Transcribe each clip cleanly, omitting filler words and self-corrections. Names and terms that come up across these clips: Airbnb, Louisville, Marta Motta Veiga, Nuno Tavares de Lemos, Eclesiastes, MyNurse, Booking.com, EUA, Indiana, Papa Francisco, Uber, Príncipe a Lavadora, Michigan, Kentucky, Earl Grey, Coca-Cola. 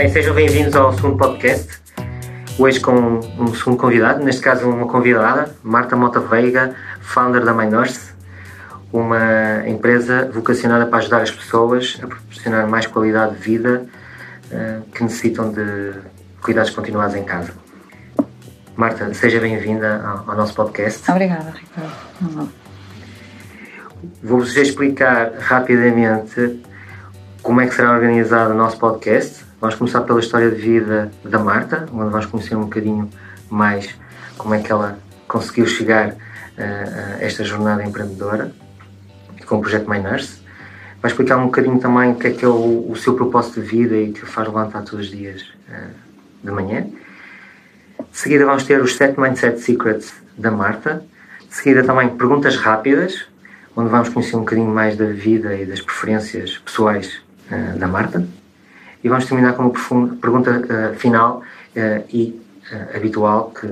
Bem, sejam bem-vindos ao segundo podcast, hoje com um segundo convidado, neste caso uma convidada, Marta Motta Veiga, founder da MyNurse, uma empresa vocacionada para ajudar as pessoas a proporcionar mais qualidade de vida que necessitam de cuidados continuados em casa. Marta, seja bem-vinda ao nosso podcast. Obrigada, Ricardo. Olá. Vou-vos explicar rapidamente como é que será organizado o nosso podcast. Vamos começar pela história de vida da Marta, onde vamos conhecer um bocadinho mais como é que ela conseguiu chegar a esta jornada empreendedora com o projeto MyNurse. Vai explicar um bocadinho também o que é o seu propósito de vida e que faz levantar todos os dias de manhã. De seguida vamos ter os 7 Mindset Secrets da Marta. De seguida também perguntas rápidas, onde vamos conhecer um bocadinho mais da vida e das preferências pessoais da Marta. E vamos terminar com uma pergunta final e habitual que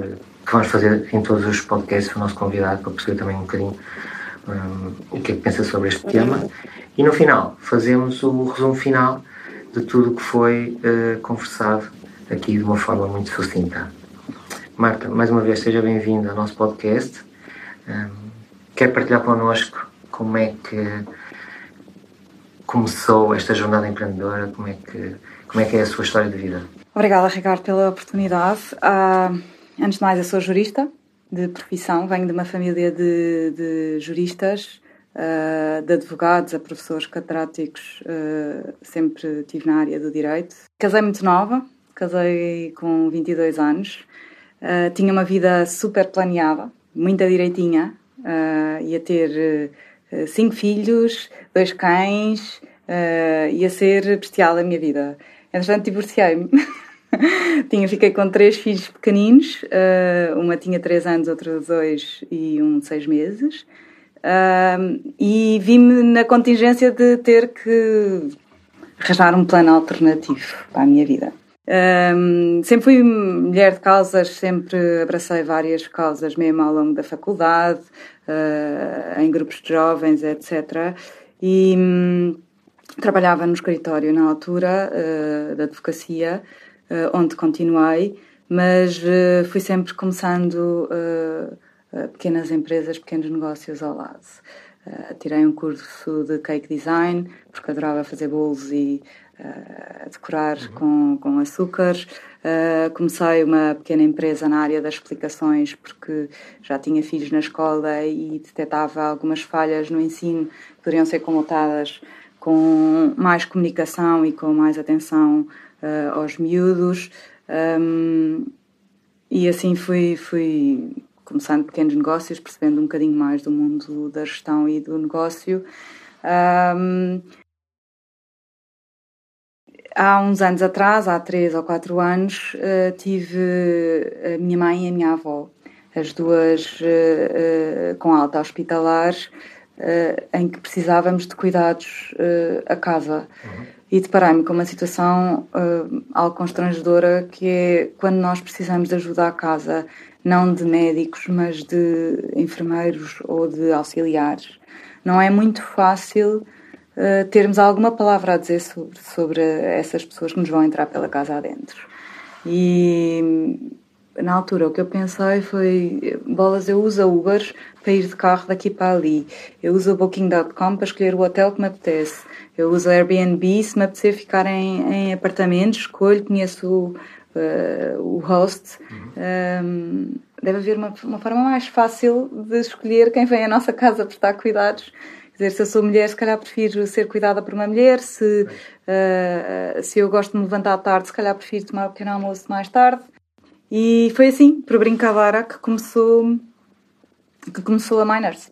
vamos fazer em todos os podcasts o nosso convidado, para perceber também um bocadinho o que é que pensa sobre este tema. E no final fazemos o resumo final de tudo o que foi conversado aqui de uma forma muito sucinta. Marta, mais uma vez, seja bem-vinda ao nosso podcast. Quer partilhar connosco como é que começou esta jornada empreendedora, como é que é a sua história de vida? Obrigada, Ricardo, pela oportunidade. Antes de mais, eu sou jurista de profissão, venho de uma família de juristas, de advogados a professores catedráticos, sempre estive na área do direito. Casei muito nova, casei com 22 anos, tinha uma vida super planeada, muito direitinha, ia ter 5 filhos, 2 cães, ia ser bestial a minha vida. Entretanto, divorciei-me. Fiquei com 3 filhos pequeninos, uma tinha 3 anos, outra 2 e um de 6 meses. E vi-me na contingência de ter que arranjar um plano alternativo para a minha vida. Sempre fui mulher de causas, sempre abracei várias causas, mesmo ao longo da faculdade, em grupos de jovens, etc. E trabalhava no escritório na altura da advocacia, onde continuei, mas fui sempre começando pequenas empresas, pequenos negócios ao lado. Tirei um curso de cake design, porque adorava fazer bolos e decorar com açúcar. Comecei uma pequena empresa na área das explicações, porque já tinha filhos na escola e detectava algumas falhas no ensino que poderiam ser comutadas com mais comunicação e com mais atenção aos miúdos. E assim fui começando pequenos negócios, percebendo um bocadinho mais do mundo da gestão e do negócio. Há uns anos atrás, há 3 ou 4 anos, tive a minha mãe e a minha avó, as duas com alta hospitalar, em que precisávamos de cuidados a casa. E deparei-me com uma situação algo constrangedora, que é quando nós precisamos de ajuda à casa, não de médicos, mas de enfermeiros ou de auxiliares. Não é muito fácil termos alguma palavra a dizer sobre essas pessoas que nos vão entrar pela casa adentro. E na altura o que eu pensei foi: bolas, eu uso a Uber para ir de carro daqui para ali, eu uso o Booking.com para escolher o hotel que me apetece, eu uso a Airbnb se me apetecer ficar em apartamentos, escolho, conheço o host. Deve haver uma forma mais fácil de escolher quem vem à nossa casa prestar cuidados. Quer dizer, se eu sou mulher, se calhar prefiro ser cuidada por uma mulher, se eu gosto de me levantar à tarde, se calhar prefiro tomar um pequeno almoço mais tarde. E foi assim, por brincadeira, que começou a MyNurse.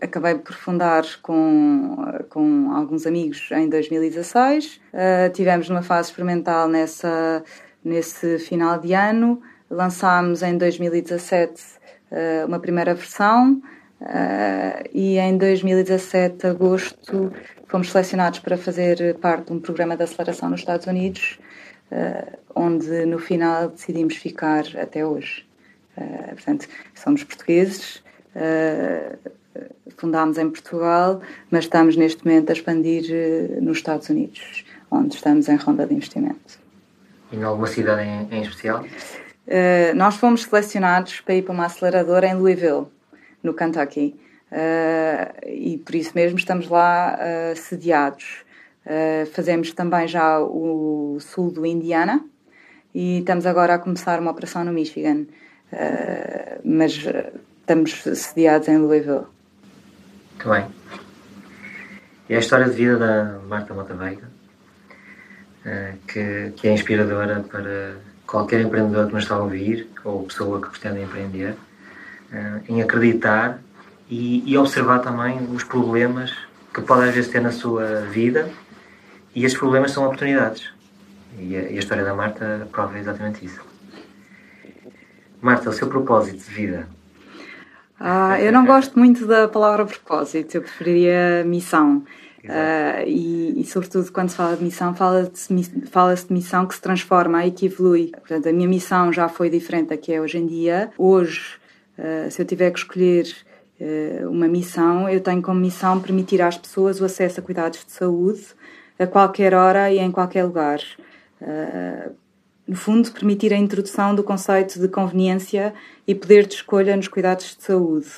Acabei por fundar com alguns amigos em 2016, tivemos uma fase experimental nesse final de ano, lançámos em 2017 uma primeira versão. E em 2017, agosto, fomos selecionados para fazer parte de um programa de aceleração nos Estados Unidos, onde no final decidimos ficar até hoje. Portanto, somos portugueses, fundámos em Portugal, mas estamos neste momento a expandir nos Estados Unidos, onde estamos em ronda de investimento. Em alguma cidade em especial? Nós fomos selecionados para ir para uma aceleradora em Louisville, no Kentucky. E por isso mesmo estamos lá sediados. Fazemos também já o sul do Indiana e estamos agora a começar uma operação no Michigan. Mas estamos sediados em Louisville. Muito bem. É a história de vida da Marta Motta Veiga, que é inspiradora para qualquer empreendedor que nos está a ouvir ou pessoa que pretende empreender, em acreditar e observar também os problemas que pode às vezes ter na sua vida, e esses problemas são oportunidades. E a história da Marta prova exatamente isso. Marta, o seu propósito de vida? Eu não gosto muito da palavra propósito, eu preferiria missão. E sobretudo quando se fala de missão, fala-se de missão que se transforma e que evolui. Portanto, a minha missão já foi diferente da que é hoje em dia. Hoje, se eu tiver que escolher uma missão, eu tenho como missão permitir às pessoas o acesso a cuidados de saúde a qualquer hora e em qualquer lugar. No fundo, permitir a introdução do conceito de conveniência e poder de escolha nos cuidados de saúde.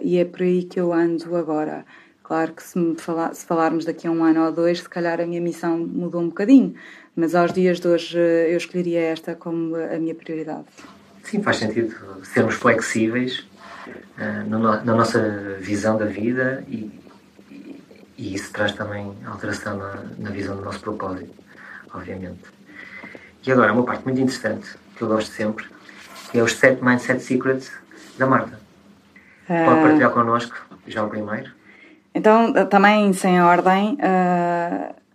E é por aí que eu ando agora. Claro que se falarmos daqui a um ano ou dois, se calhar a minha missão mudou um bocadinho. Mas aos dias de hoje eu escolheria esta como a minha prioridade. Sim, faz sentido sermos flexíveis na nossa visão da vida e isso traz também alteração na visão do nosso propósito, obviamente. E agora, uma parte muito interessante, que eu gosto sempre, que é os 7 Mindset Secrets da Marta. Pode partilhar connosco, já o primeiro. Então, também sem ordem,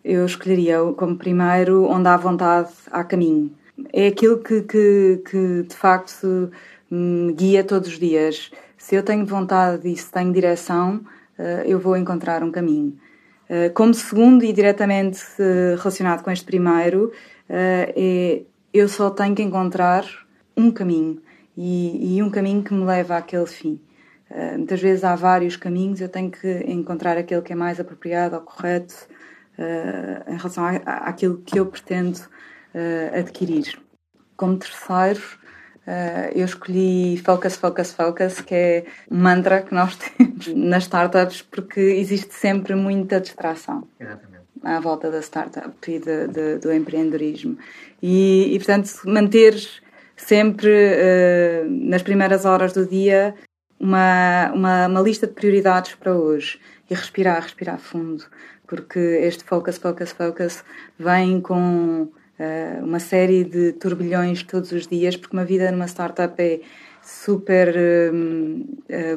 eu escolheria como primeiro onde há vontade, há caminho. É aquilo que de facto me guia todos os dias. Se eu tenho vontade e se tenho direção, eu vou encontrar um caminho. Como segundo e diretamente relacionado com este primeiro, eu só tenho que encontrar um caminho e um caminho que me leva àquele fim. Muitas vezes há vários caminhos, eu tenho que encontrar aquele que é mais apropriado ou correto em relação àquilo que eu pretendo adquirir. Como terceiro, eu escolhi Focus, Focus, Focus, que é um mantra que nós temos nas startups, porque existe sempre muita distração. Exatamente. À volta da startup e do empreendedorismo. E portanto, manter sempre, nas primeiras horas do dia, uma lista de prioridades para hoje. E respirar fundo. Porque este focus, focus, focus vem com uma série de turbilhões todos os dias, porque uma vida numa startup é super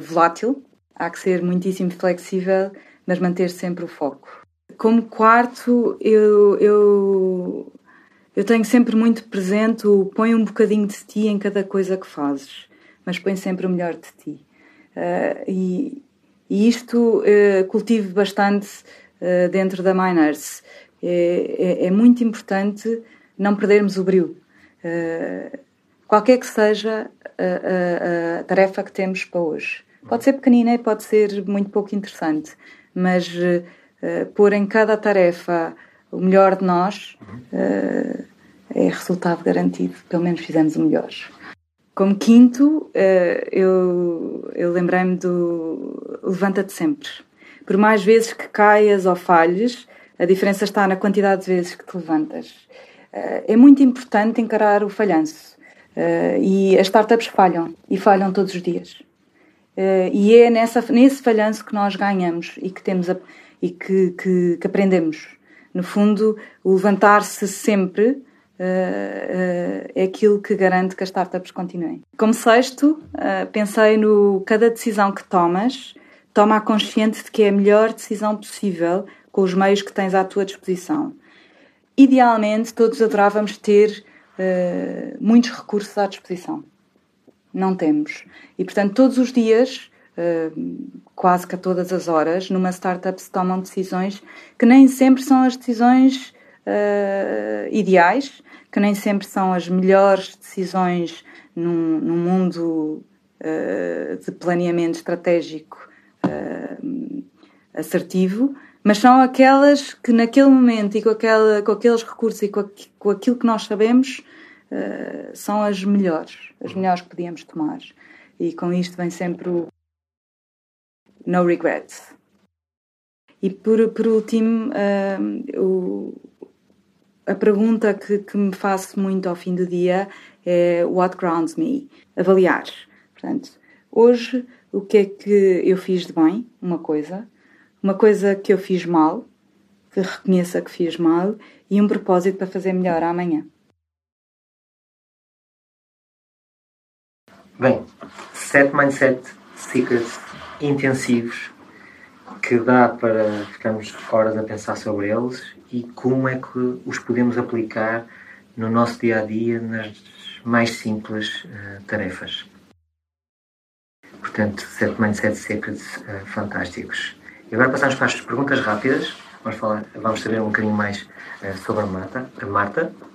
volátil. Há que ser muitíssimo flexível, mas manter sempre o foco. Como quarto, eu tenho sempre muito presente o põe um bocadinho de ti em cada coisa que fazes, mas põe sempre o melhor de ti. E isto cultivo bastante dentro da MyNurse. É muito importante não perdermos o brilho. Qualquer que seja a tarefa que temos para hoje. Pode ser pequenina e pode ser muito pouco interessante, mas... pôr em cada tarefa o melhor de nós é resultado garantido. Pelo menos fizemos o melhor. Como quinto, eu lembrei-me do levanta-te sempre. Por mais vezes que caias ou falhes, a diferença está na quantidade de vezes que te levantas. É muito importante encarar o falhanço. E as startups falham. E falham todos os dias. E é nesse falhanço que nós ganhamos e que temos e que aprendemos. No fundo, o levantar-se sempre é aquilo que garante que as startups continuem. Como sexto, pensei no cada decisão que tomas, toma-a consciente de que é a melhor decisão possível com os meios que tens à tua disposição. Idealmente, todos adorávamos ter muitos recursos à disposição. Não temos. E, portanto, todos os dias... quase que a todas as horas numa startup se tomam decisões que nem sempre são as decisões ideais, que nem sempre são as melhores decisões num mundo de planeamento estratégico assertivo, mas são aquelas que naquele momento e com aqueles recursos e com aquilo que nós sabemos são as melhores que podíamos tomar. E com isto vem sempre o no regret. E por último, a pergunta que me faço muito ao fim do dia é what grounds me? Avaliar. Portanto, hoje, o que é que eu fiz de bem? Uma coisa que eu fiz mal, que reconheça que fiz mal, e um propósito para fazer melhor amanhã. Bem, 7 Mindset Secrets intensivos que dá para ficarmos horas a pensar sobre eles e como é que os podemos aplicar no nosso dia-a-dia nas mais simples tarefas. Portanto, 7 Mindset Secrets fantásticos. E agora passamos para as perguntas rápidas. Vamos saber um bocadinho mais sobre a Marta,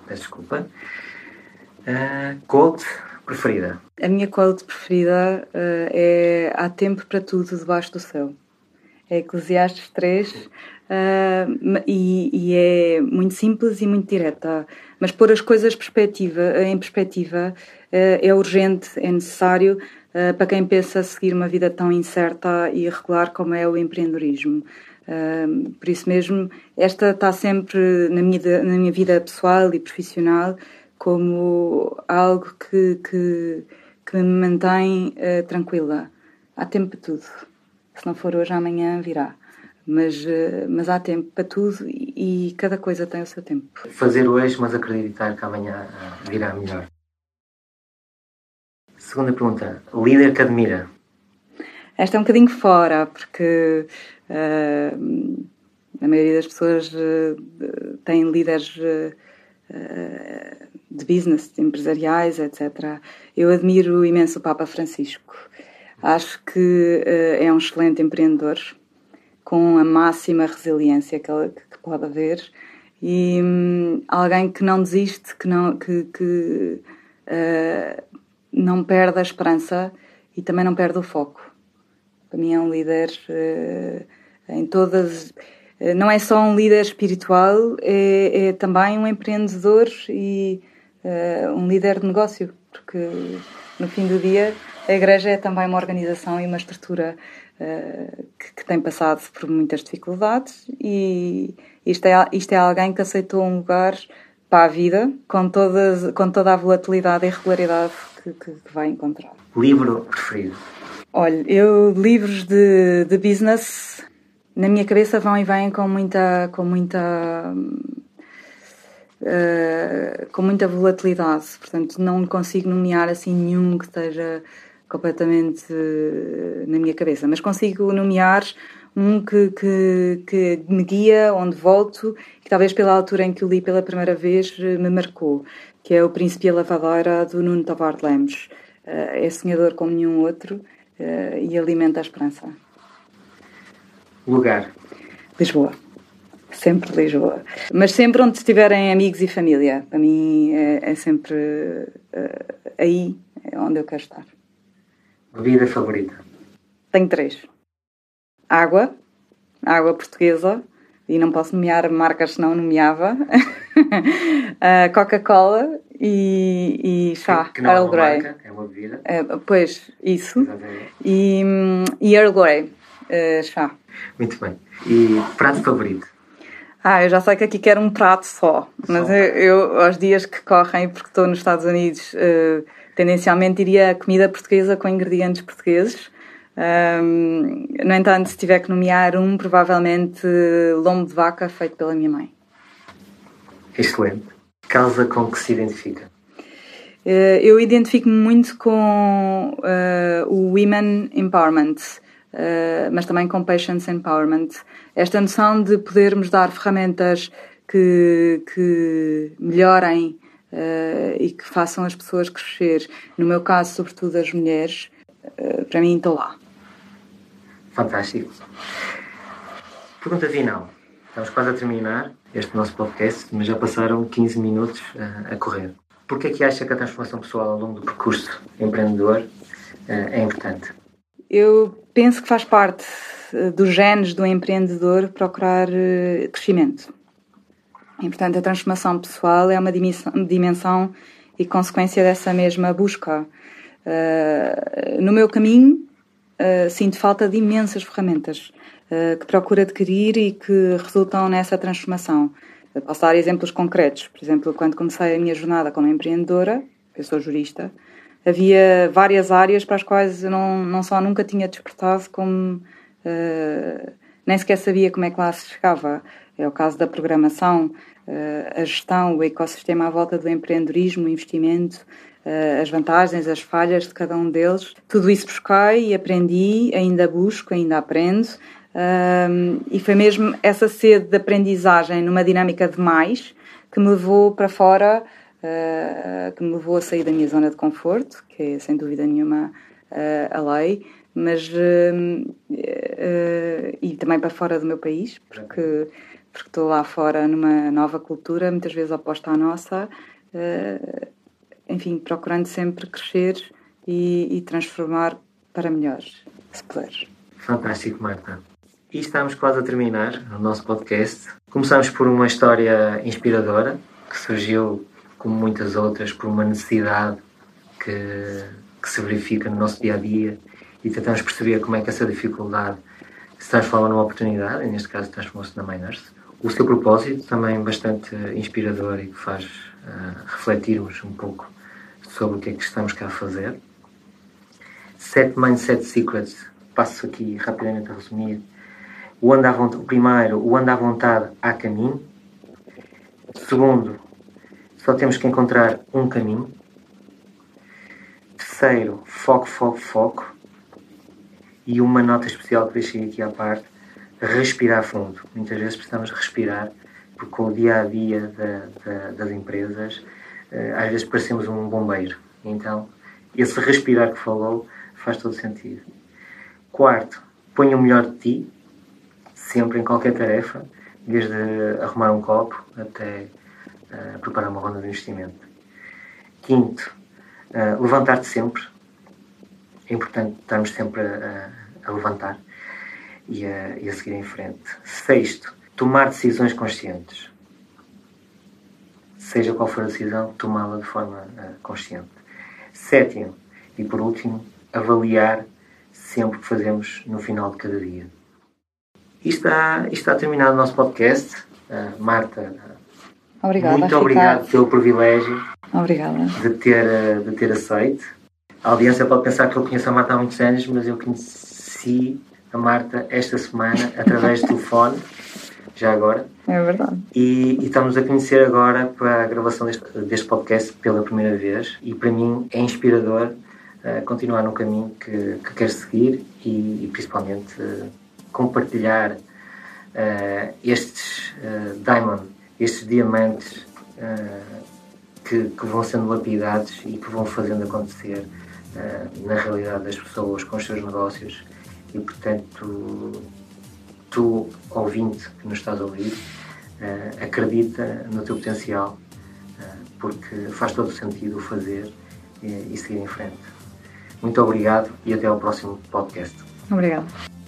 peço desculpa. Quote preferida? A minha quote preferida é há tempo para tudo debaixo do céu. É Eclesiastes 3 e é muito simples e muito direta. Mas pôr as coisas em perspectiva é urgente, é necessário para quem pensa seguir uma vida tão incerta e irregular como é o empreendedorismo. Por isso mesmo, esta está sempre na minha vida pessoal e profissional como algo que me mantém tranquila. Há tempo para tudo. Se não for hoje, amanhã virá. Mas há tempo para tudo e cada coisa tem o seu tempo. Fazer hoje, mas acreditar que amanhã virá melhor. Segunda pergunta, líder que admira? Esta é um bocadinho fora, porque a maioria das pessoas tem líderes de business, de empresariais, etc. Eu admiro imenso o Papa Francisco. Acho que é um excelente empreendedor, com a máxima resiliência que pode haver, e alguém que não desiste, que não perde a esperança e também não perde o foco. Para mim é um líder em todas... não é só um líder espiritual, é também um empreendedor e um líder de negócio, porque no fim do dia a Igreja é também uma organização e uma estrutura que tem passado por muitas dificuldades e isto é alguém que aceitou um lugar para a vida com toda a volatilidade e irregularidade que vai encontrar. Livro preferido? Olha, eu livros de business na minha cabeça vão e vêm com muita volatilidade, portanto não consigo nomear assim nenhum que esteja completamente na minha cabeça, mas consigo nomear um que me guia, onde volto, que talvez pela altura em que o li pela primeira vez me marcou, que é o Príncipe a Lavadora, do Nuno Tavares de Lemos. É sonhador como nenhum outro e alimenta a esperança. Lugar? Lisboa. Sempre Lisboa. Mas sempre onde estiverem amigos e família. Para mim é sempre aí onde eu quero estar. Bebida favorita? Tenho 3. Água portuguesa, e não posso nomear marcas senão nomeava, Coca-Cola e chá, Earl Grey. É uma bebida? Pois, isso. E Earl Grey, chá. Muito bem. E prato favorito? Eu já sei que aqui quero um prato só, mas eu aos dias que correm, porque estou nos Estados Unidos, tendencialmente iria a comida portuguesa com ingredientes portugueses. No entanto, se tiver que nomear um, provavelmente lombo de vaca feito pela minha mãe. Excelente. Causa com que se identifica? Eu identifico-me muito com o Women Empowerment, mas também com Patients Empowerment. Esta noção de podermos dar ferramentas que melhorem e que façam as pessoas crescer, no meu caso, sobretudo as mulheres, para mim estou lá. Fantástico. Pergunta final. Estamos quase a terminar este nosso podcast, mas já passaram 15 minutos a correr. Porquê é que acha que a transformação pessoal ao longo do percurso empreendedor é importante? Eu penso que faz parte dos genes do empreendedor procurar crescimento. E, portanto, a transformação pessoal é uma dimensão e consequência dessa mesma busca. No meu caminho, sinto falta de imensas ferramentas que procuro adquirir e que resultam nessa transformação. Posso dar exemplos concretos. Por exemplo, quando comecei a minha jornada como empreendedora, eu sou jurista, havia várias áreas para as quais eu não só nunca tinha despertado, como nem sequer sabia como é que lá se chegava. É o caso da programação, a gestão, o ecossistema à volta do empreendedorismo, o investimento, as vantagens, as falhas de cada um deles. Tudo isso busquei e aprendi, ainda busco, ainda aprendo. E foi mesmo essa sede de aprendizagem numa dinâmica de mais que me levou para fora, que me levou a sair da minha zona de conforto, que é sem dúvida nenhuma a lei, mas e também para fora do meu país, porque estou lá fora numa nova cultura, muitas vezes oposta à nossa, enfim, procurando sempre crescer e transformar para melhor, se puder. Fantástico, Marta. E estamos quase a terminar o nosso podcast. Começamos por uma história inspiradora, que surgiu, como muitas outras, por uma necessidade que se verifica no nosso dia-a-dia, e tentamos perceber como é que essa dificuldade se transforma numa oportunidade, e neste caso transformou-se na MyNurse. O seu propósito também bastante inspirador e que faz refletirmos um pouco sobre o que é que estamos cá a fazer. 7 Mindset Secrets, passo aqui rapidamente a resumir. Primeiro, o ando à vontade há caminho. Segundo, só temos que encontrar um caminho. Terceiro, foco. E uma nota especial que deixei aqui à parte, respirar fundo. Muitas vezes precisamos respirar, porque com o dia-a-dia das empresas, às vezes parecemos um bombeiro. Então, esse respirar que falou faz todo sentido. Quarto, põe o melhor de ti, sempre em qualquer tarefa, desde arrumar um copo até preparar uma ronda de investimento. Quinto, levantar-te sempre. É importante estarmos sempre a levantar e a seguir em frente. Sexto, tomar decisões conscientes. Seja qual for a decisão, tomá-la de forma consciente. Sétimo, e por último, avaliar sempre o que fazemos no final de cada dia. E está terminado o nosso podcast. Marta, obrigada, muito obrigado pelo privilégio. Obrigada. De ter aceito. A audiência pode pensar que eu conheço a Marta há muitos anos, mas eu conheci a Marta esta semana através do telefone, já agora. É verdade. E estamos a conhecer agora para a gravação deste podcast pela primeira vez. E para mim é inspirador continuar no caminho que quero seguir e principalmente compartilhar estes estes diamantes que vão sendo lapidados e que vão fazendo acontecer na realidade das pessoas, com os seus negócios. E, portanto, tu, ouvinte que nos estás a ouvir, acredita no teu potencial, porque faz todo sentido o fazer e seguir em frente. Muito obrigado e até ao próximo podcast. Obrigado.